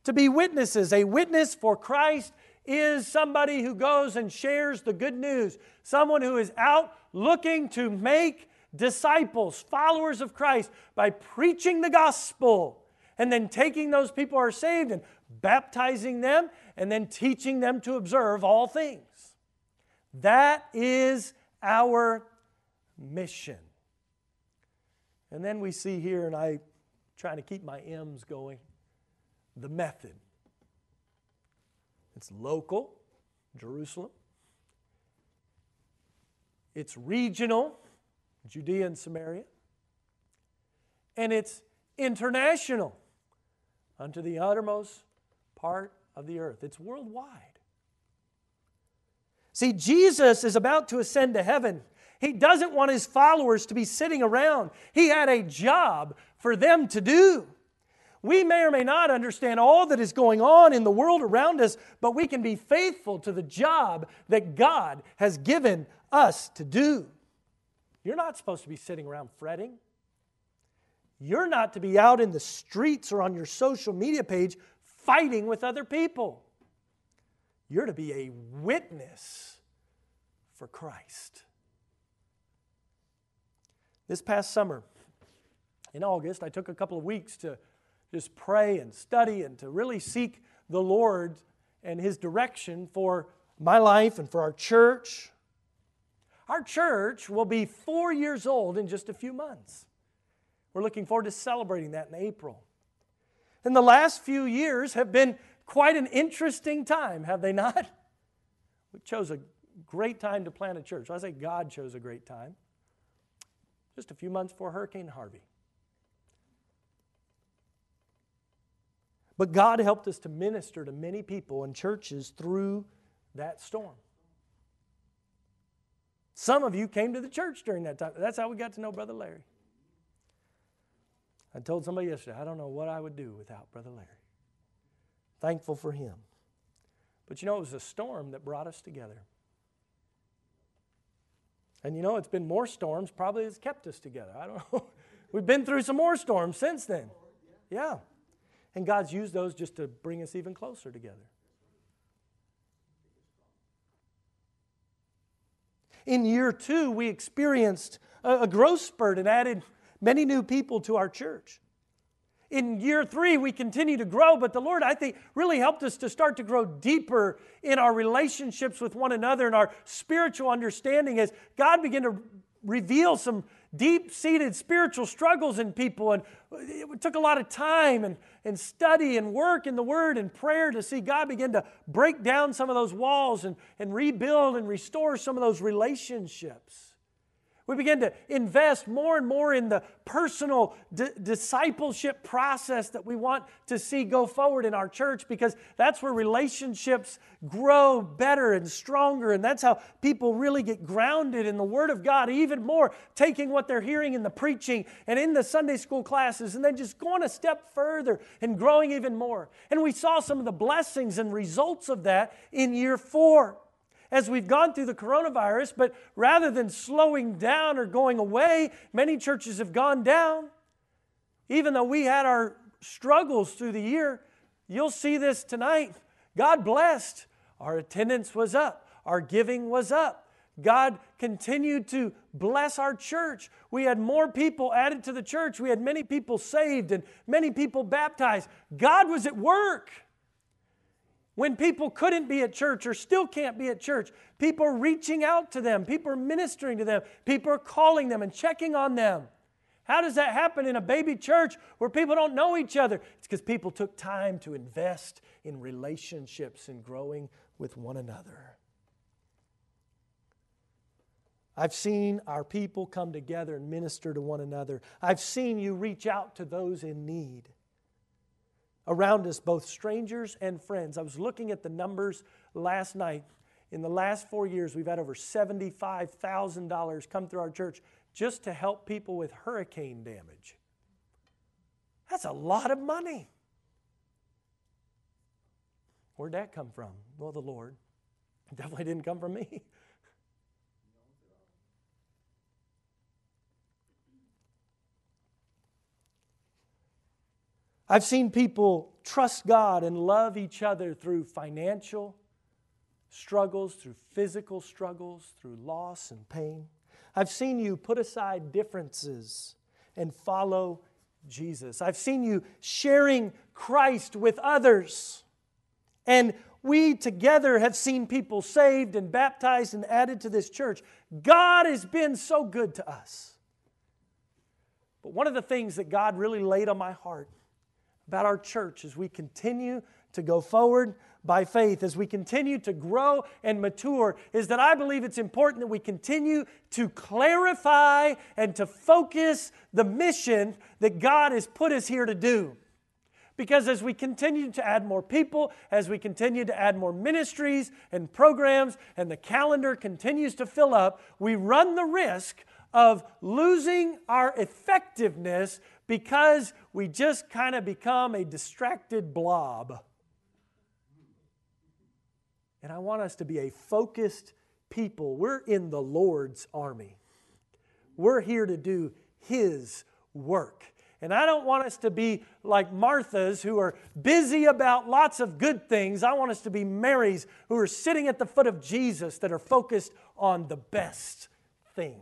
to be witnesses. A witness for Christ is somebody who goes and shares the good news. Someone who is out looking to make disciples, followers of Christ, by preaching the gospel and then taking those people who are saved and baptizing them and then teaching them to observe all things. That is our mission. And then we see here, and I'm trying to keep my M's going, the method. It's local, Jerusalem. It's regional, Judea and Samaria. And it's international, unto the uttermost part of the earth. It's worldwide. See, Jesus is about to ascend to heaven. He doesn't want His followers to be sitting around. He had a job for them to do. We may or may not understand all that is going on in the world around us, but we can be faithful to the job that God has given us to do. You're not supposed to be sitting around fretting. You're not to be out in the streets or on your social media page fighting with other people. You're to be a witness for Christ. This past summer, in August, I took a couple of weeks to just pray and study and to really seek the Lord and His direction for my life and for our church. Our church will be four years old in just a few months. We're looking forward to celebrating that in April. And the last few years have been quite an interesting time, have they not? We chose a great time to plant a church. I say God chose a great time. Just a few months before Hurricane Harvey. But God helped us to minister to many people and churches through that storm. Some of you came to the church during that time. That's how we got to know Brother Larry. I told somebody yesterday, I don't know what I would do without Brother Larry. Thankful for him. But you know, it was a storm that brought us together. And you know, it's been more storms probably that's kept us together. I don't know. We've been through some more storms since then. Yeah. And God's used those just to bring us even closer together. In year two, we experienced a growth spurt and added many new people to our church. In year three, we continue to grow, but the Lord, I think, really helped us to start to grow deeper in our relationships with one another and our spiritual understanding as God began to reveal some deep-seated spiritual struggles in people. And it took a lot of time and, and study and work in the Word and prayer to see God begin to break down some of those walls and, and rebuild and restore some of those relationships. We begin to invest more and more in the personal di- discipleship process that we want to see go forward in our church, because that's where relationships grow better and stronger, and that's how people really get grounded in the Word of God even more, taking what they're hearing in the preaching and in the Sunday school classes and then just going a step further and growing even more. And we saw some of the blessings and results of that in year four. As we've gone through the coronavirus, but rather than slowing down or going away, many churches have gone down. Even though we had our struggles through the year, you'll see this tonight. God blessed. Our attendance was up. Our giving was up. God continued to bless our church. We had more people added to the church. We had many people saved and many people baptized. God was at work. When people couldn't be at church or still can't be at church, people are reaching out to them. People are ministering to them. People are calling them and checking on them. How does that happen in a baby church where people don't know each other? It's because people took time to invest in relationships and growing with one another. I've seen our people come together and minister to one another. I've seen you reach out to those in need. Around us, both strangers and friends. I was looking at the numbers last night. In the last four years, we've had over seventy-five thousand dollars come through our church just to help people with hurricane damage. That's a lot of money. Where'd that come from? Well, the Lord. It definitely didn't come from me. I've seen people trust God and love each other through financial struggles, through physical struggles, through loss and pain. I've seen you put aside differences and follow Jesus. I've seen you sharing Christ with others. And we together have seen people saved and baptized and added to this church. God has been so good to us. But one of the things that God really laid on my heart about our church as we continue to go forward by faith, as we continue to grow and mature, is that I believe it's important that we continue to clarify and to focus the mission that God has put us here to do. Because as we continue to add more people, as we continue to add more ministries and programs, and the calendar continues to fill up, we run the risk of losing our effectiveness because we just kind of become a distracted blob. And I want us to be a focused people. We're in the Lord's army. We're here to do His work. And I don't want us to be like Marthas who are busy about lots of good things. I want us to be Marys who are sitting at the foot of Jesus that are focused on the best thing.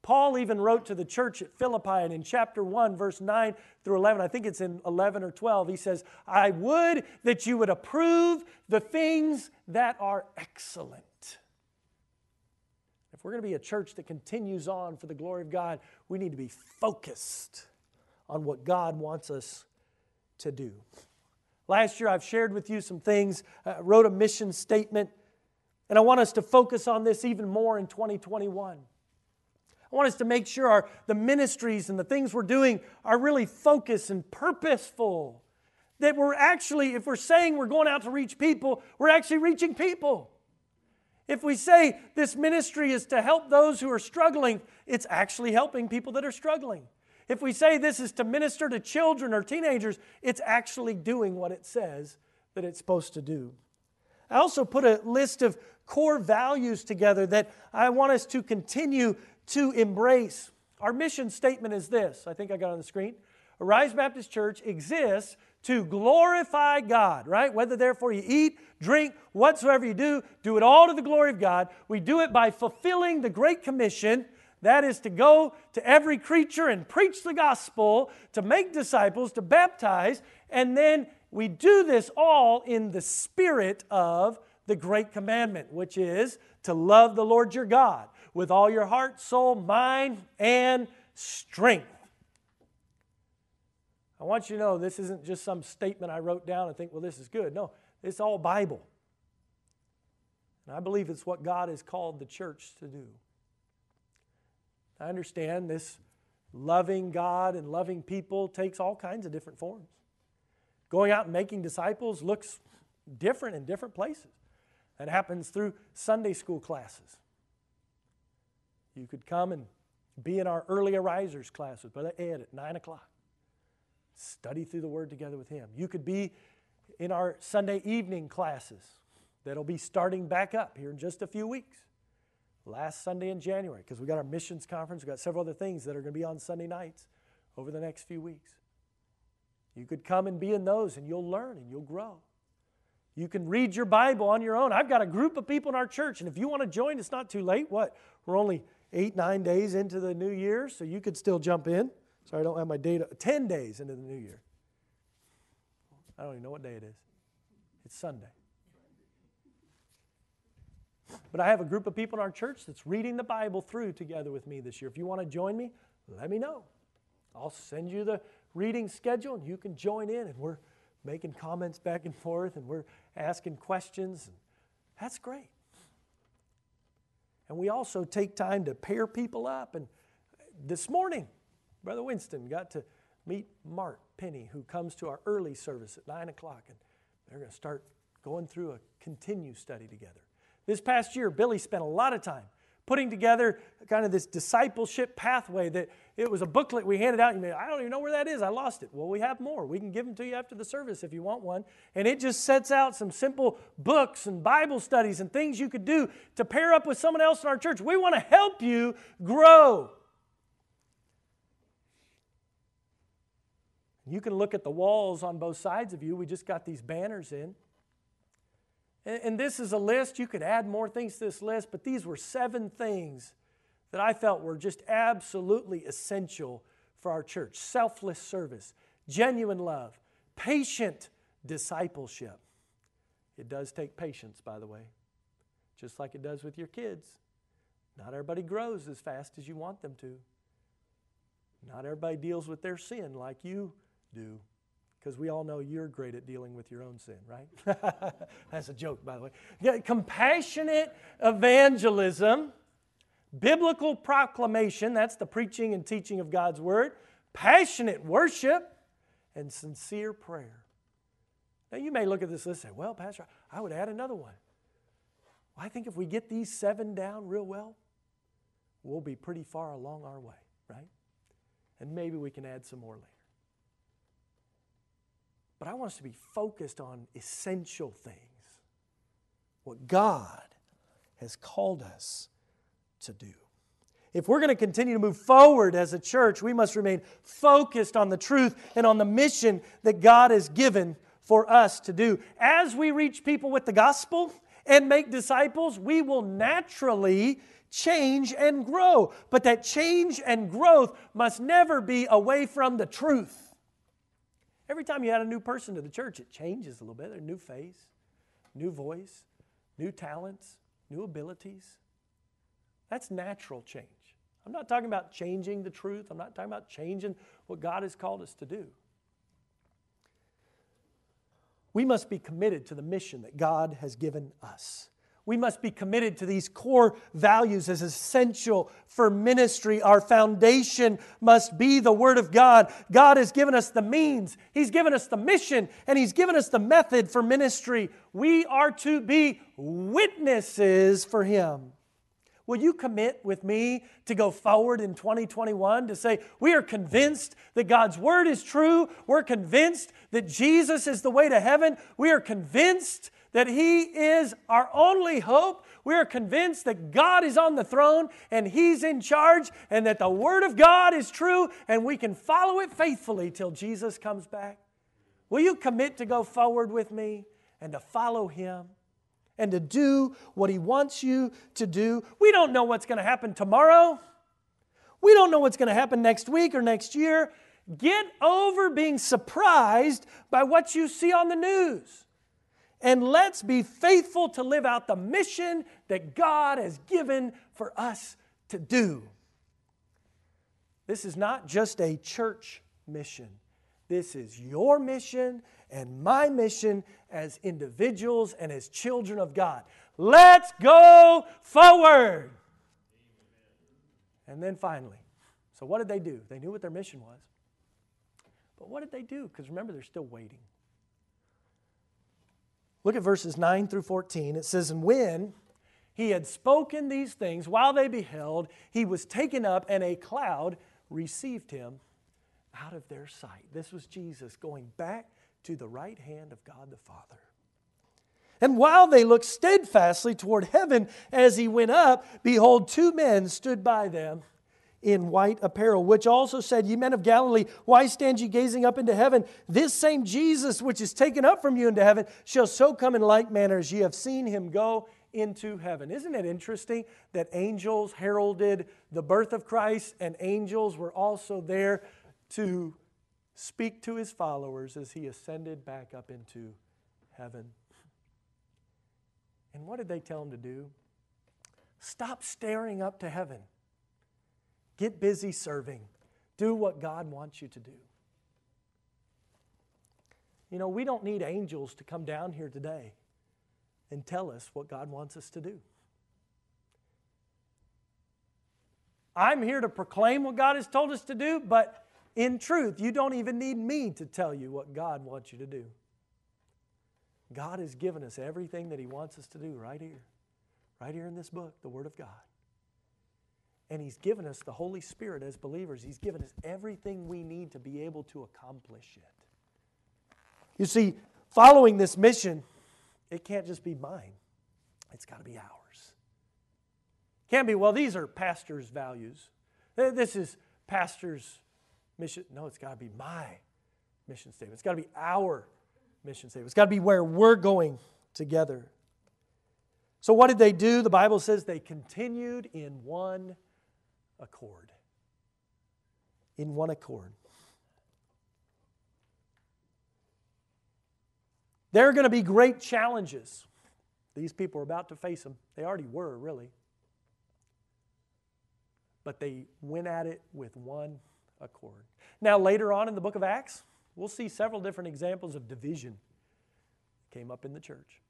Paul even wrote to the church at Philippi, and in chapter one, verse nine through eleven, I think it's in eleven or twelve, he says, I would that you would approve the things that are excellent. If we're going to be a church that continues on for the glory of God, we need to be focused on what God wants us to do. Last year, I've shared with you some things. I wrote a mission statement, and I want us to focus on this even more in twenty twenty-one. I want us to make sure our, the ministries and the things we're doing are really focused and purposeful. that we're actually, if we're saying we're going out to reach people, we're actually reaching people. If we say this ministry is to help those who are struggling, it's actually helping people that are struggling. If we say this is to minister to children or teenagers, it's actually doing what it says that it's supposed to do. I also put a list of core values together that I want us to continue to embrace. Our mission statement is this. I think I got it on the screen. Arise Baptist Church exists to glorify God, right? Whether therefore you eat, drink, whatsoever you do, do it all to the glory of God. We do it by fulfilling the Great Commission. That is to go to every creature and preach the gospel, to make disciples, to baptize, and then we do this all in the spirit of the Great Commandment, which is to love the Lord your God with all your heart, soul, mind, and strength. I want you to know this isn't just some statement I wrote down and think, well, this is good. No, it's all Bible. And I believe it's what God has called the church to do. I understand this loving God and loving people takes all kinds of different forms. Going out and making disciples looks different in different places. That happens through Sunday school classes. You could come and be in our early arisers class with Brother Ed at nine o'clock. Study through the Word together with him. You could be in our Sunday evening classes that'll be starting back up here in just a few weeks. Last Sunday in January, because we've got our missions conference, we've got several other things that are going to be on Sunday nights over the next few weeks. You could come and be in those and you'll learn and you'll grow. You can read your Bible on your own. I've got a group of people in our church, and if you want to join, it's not too late. What? We're only eight, nine days into the new year, so you could still jump in. Sorry, I don't have my data. Ten days into the new year. I don't even know what day it is. It's Sunday. But I have a group of people in our church that's reading the Bible through together with me this year. If you want to join me, let me know. I'll send you the reading schedule and you can join in, and we're making comments back and forth and we're asking questions. And that's great. And we also take time to pair people up. And this morning, Brother Winston got to meet Mark Penny, who comes to our early service at nine o'clock, and they're going to start going through a continue study together. This past year, Billy spent a lot of time putting together kind of this discipleship pathway that it was a booklet we handed out. You may, I don't even know where that is. I lost it. Well, we have more. We can give them to you after the service if you want one. And it just sets out some simple books and Bible studies and things you could do to pair up with someone else in our church. We want to help you grow. You can look at the walls on both sides of you. We just got these banners in. And this is a list. You could add more things to this list, but these were seven things that I felt were just absolutely essential for our church. Selfless service, genuine love, patient discipleship. It does take patience, by the way, just like it does with your kids. Not everybody grows as fast as you want them to. Not everybody deals with their sin like you do. Because we all know you're great at dealing with your own sin, right? That's a joke, by the way. Yeah, compassionate evangelism, biblical proclamation, that's the preaching and teaching of God's Word, passionate worship, and sincere prayer. Now, you may look at this list and say, well, Pastor, I would add another one. Well, I think if we get these seven down real well, we'll be pretty far along our way, right? And maybe we can add some more later. But I want us to be focused on essential things, what God has called us to do. If we're going to continue to move forward as a church, we must remain focused on the truth and on the mission that God has given for us to do. As we reach people with the gospel and make disciples, we will naturally change and grow. But that change and growth must never be away from the truth. Every time you add a new person to the church, it changes a little bit. There's a new face, new voice, new talents, new abilities. That's natural change. I'm not talking about changing the truth. I'm not talking about changing what God has called us to do. We must be committed to the mission that God has given us. we must be committed to these core values as essential for ministry. Our foundation must be the Word of God. God has given us the means. He's given us the mission, and He's given us the method for ministry. We are to be witnesses for Him. Will you commit with me to go forward in twenty twenty-one to say, we are convinced that God's Word is true. We're convinced that Jesus is the way to heaven. We are convinced that He is our only hope. We are convinced that God is on the throne and He's in charge and that the Word of God is true and we can follow it faithfully till Jesus comes back. Will you commit to go forward with me and to follow Him? And to do what He wants you to do. We don't know what's going to happen tomorrow. We don't know what's going to happen next week or next year. Get over being surprised by what you see on the news. And let's be faithful to live out the mission that God has given for us to do. This is not just a church mission. This is your mission and my mission as individuals and as children of God. Let's go forward. And then finally, so what did they do? They knew what their mission was. But what did they do? Because remember, they're still waiting. Look at verses nine through fourteen. It says, and when He had spoken these things, while they beheld, He was taken up, and a cloud received Him out of their sight. This was Jesus going back to the right hand of God the Father. And while they looked steadfastly toward heaven as He went up, behold, two men stood by them in white apparel, which also said, Ye men of Galilee, why stand ye gazing up into heaven? This same Jesus which is taken up from you into heaven shall so come in like manner as ye have seen Him go into heaven. Isn't it interesting that angels heralded the birth of Christ, and angels were also there to speak to His followers as He ascended back up into heaven? And what did they tell Him to do? Stop staring up to heaven. Get busy serving. Do what God wants you to do. You know, we don't need angels to come down here today and tell us what God wants us to do. I'm here to proclaim what God has told us to do, but in truth, you don't even need me to tell you what God wants you to do. God has given us everything that He wants us to do right here. Right here in this book, the Word of God. And He's given us the Holy Spirit as believers. He's given us everything we need to be able to accomplish it. You see, following this mission, it can't just be mine. It's got to be ours. Can't be, well, these are pastors' values. This is pastors' mission. No, it's got to be my mission statement. It's got to be our mission statement. It's got to be where we're going together. So what did they do? The Bible says they continued in one accord. In one accord. There are going to be great challenges. These people are about to face them. They already were, really. But they went at it with one accord. Now, later on in the book of Acts, we'll see several different examples of division that came up in the church.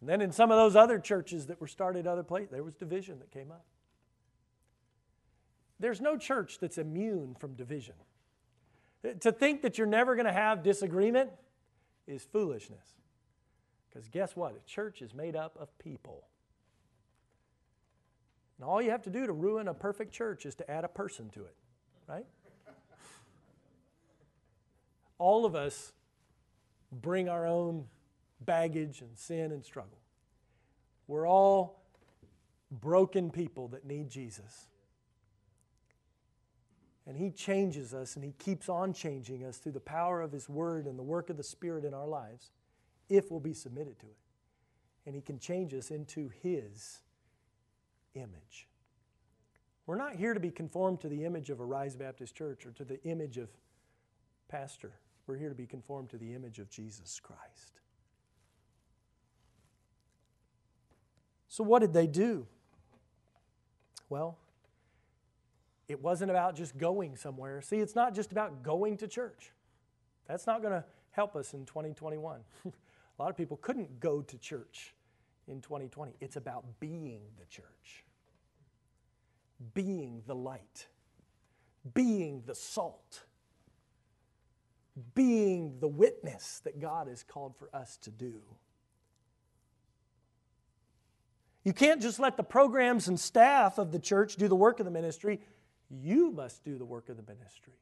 And then in some of those other churches that were started other places, there was division that came up. There's no church that's immune from division. To think that you're never going to have disagreement is foolishness. Because guess what? A church is made up of people. And all you have to do to ruin a perfect church is to add a person to it, right? All of us bring our own baggage and sin and struggle. We're all broken people that need Jesus. And He changes us, and He keeps on changing us through the power of His Word and the work of the Spirit in our lives, if we'll be submitted to it. And He can change us into His image. We're not here to be conformed to the image of Arise Baptist Church or to the image of pastor. We're here to be conformed to the image of Jesus Christ. So what did they do? Well, it wasn't about just going somewhere. See, it's not just about going to church. That's not going to help us in twenty twenty-one. A lot of people couldn't go to church in twenty twenty. It's about being the church, being the light, being the salt, being the witness that God has called for us to do. You can't just let the programs and staff of the church do the work of the ministry. You must do the work of the ministry.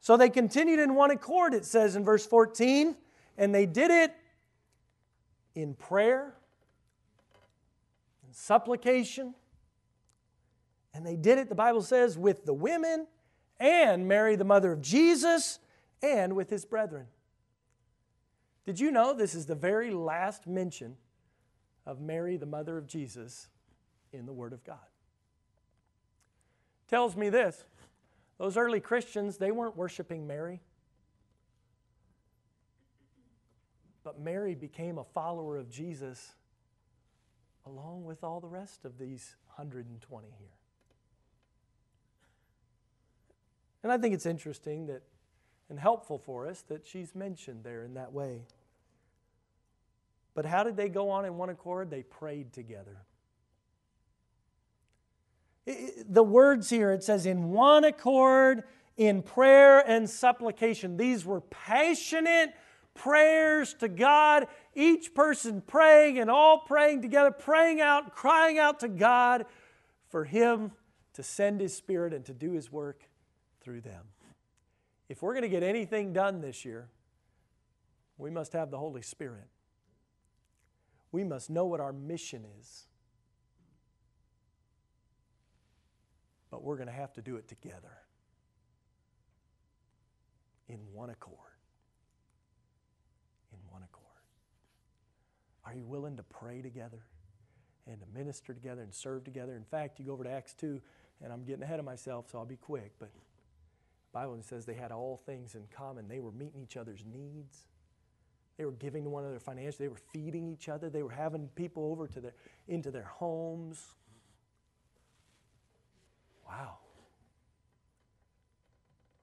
So they continued in one accord, it says in verse fourteen, and they did it in prayer, in supplication, and they did it, the Bible says, with the women and Mary, the mother of Jesus, and with his brethren. Did you know this is the very last mention of Mary, the mother of Jesus, in the Word of God? Tells me this. Those early Christians, they weren't worshiping Mary. But Mary became a follower of Jesus along with all the rest of these one hundred twenty here. And I think it's interesting that, and helpful for us, that she's mentioned there in that way. But how did they go on in one accord? They prayed together. It, the words here, it says, in one accord, in prayer and supplication. These were passionate prayers to God, each person praying and all praying together, praying out, crying out to God for Him to send His Spirit and to do His work through them. If we're going to get anything done this year, we must have the Holy Spirit. We must know what our mission is. But we're going to have to do it together in one accord. In one accord. Are you willing to pray together and to minister together and serve together? In fact, you go over to Acts two, and I'm getting ahead of myself, so I'll be quick. But the Bible says they had all things in common. They were meeting each other's needs. They were giving to one another financially. They were feeding each other. They were having people over to their, into their homes. Wow.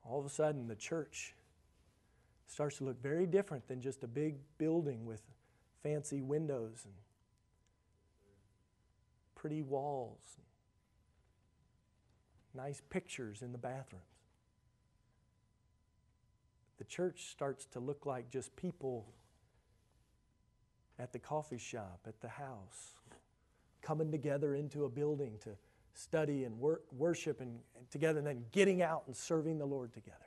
All of a sudden, the church starts to look very different than just a big building with fancy windows and pretty walls, and nice pictures in the bathrooms. The church starts to look like just people at the coffee shop, at the house, coming together into a building to study and work, worship and, and together, and then getting out and serving the Lord together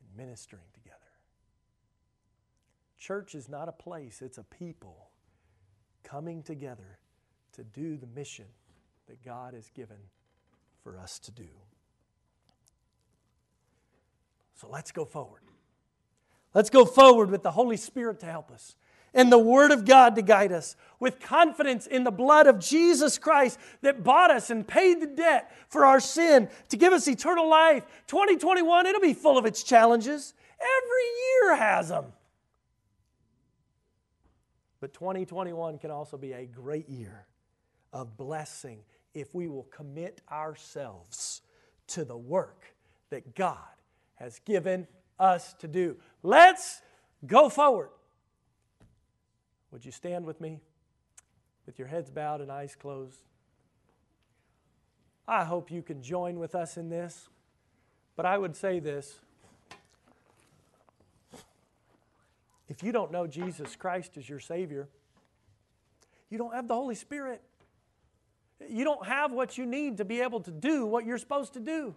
and ministering together. Church is not a place, it's a people coming together to do the mission that God has given for us to do. So let's go forward. Let's go forward with the Holy Spirit to help us and the Word of God to guide us, with confidence in the blood of Jesus Christ that bought us and paid the debt for our sin to give us eternal life. twenty twenty-one, it'll be full of its challenges. Every year has them. But twenty twenty-one can also be a great year of blessing if we will commit ourselves to the work that God has given us to do. Let's go forward. Would you stand with me, with your heads bowed and eyes closed? I hope you can join with us in this, but I would say this. If you don't know Jesus Christ as your Savior, you don't have the Holy Spirit. You don't have what you need to be able to do what you're supposed to do.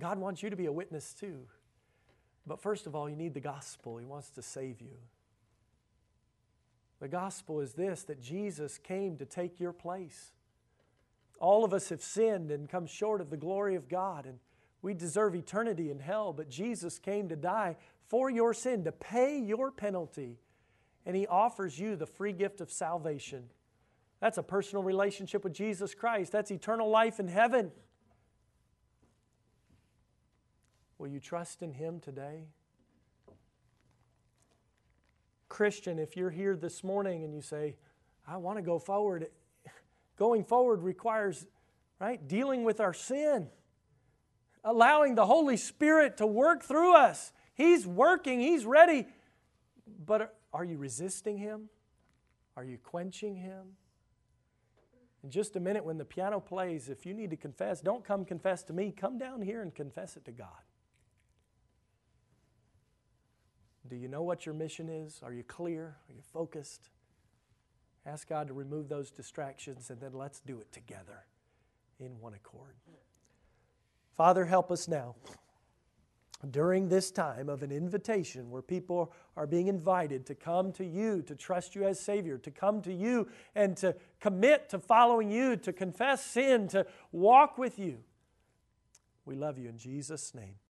God wants you to be a witness too. But first of all, you need the gospel. He wants to save you. The gospel is this, that Jesus came to take your place. All of us have sinned and come short of the glory of God, and we deserve eternity in hell, but Jesus came to die for your sin, to pay your penalty, and He offers you the free gift of salvation. That's a personal relationship with Jesus Christ. That's eternal life in heaven. Will you trust in Him today? Christian, if you're here this morning and you say, I want to go forward, going forward requires, right, dealing with our sin, allowing the Holy Spirit to work through us. He's working, He's ready, but Are you resisting Him? Are you quenching Him? In just a minute when the piano plays, if you need to confess, don't come confess to me. Come down here and confess it to God. Do you know what your mission is? Are you clear? Are you focused? Ask God to remove those distractions, and then let's do it together in one accord. Father, help us now. During this time of an invitation where people are being invited to come to You, to trust You as Savior, to come to You and to commit to following You, to confess sin, to walk with You. We love You in Jesus' name.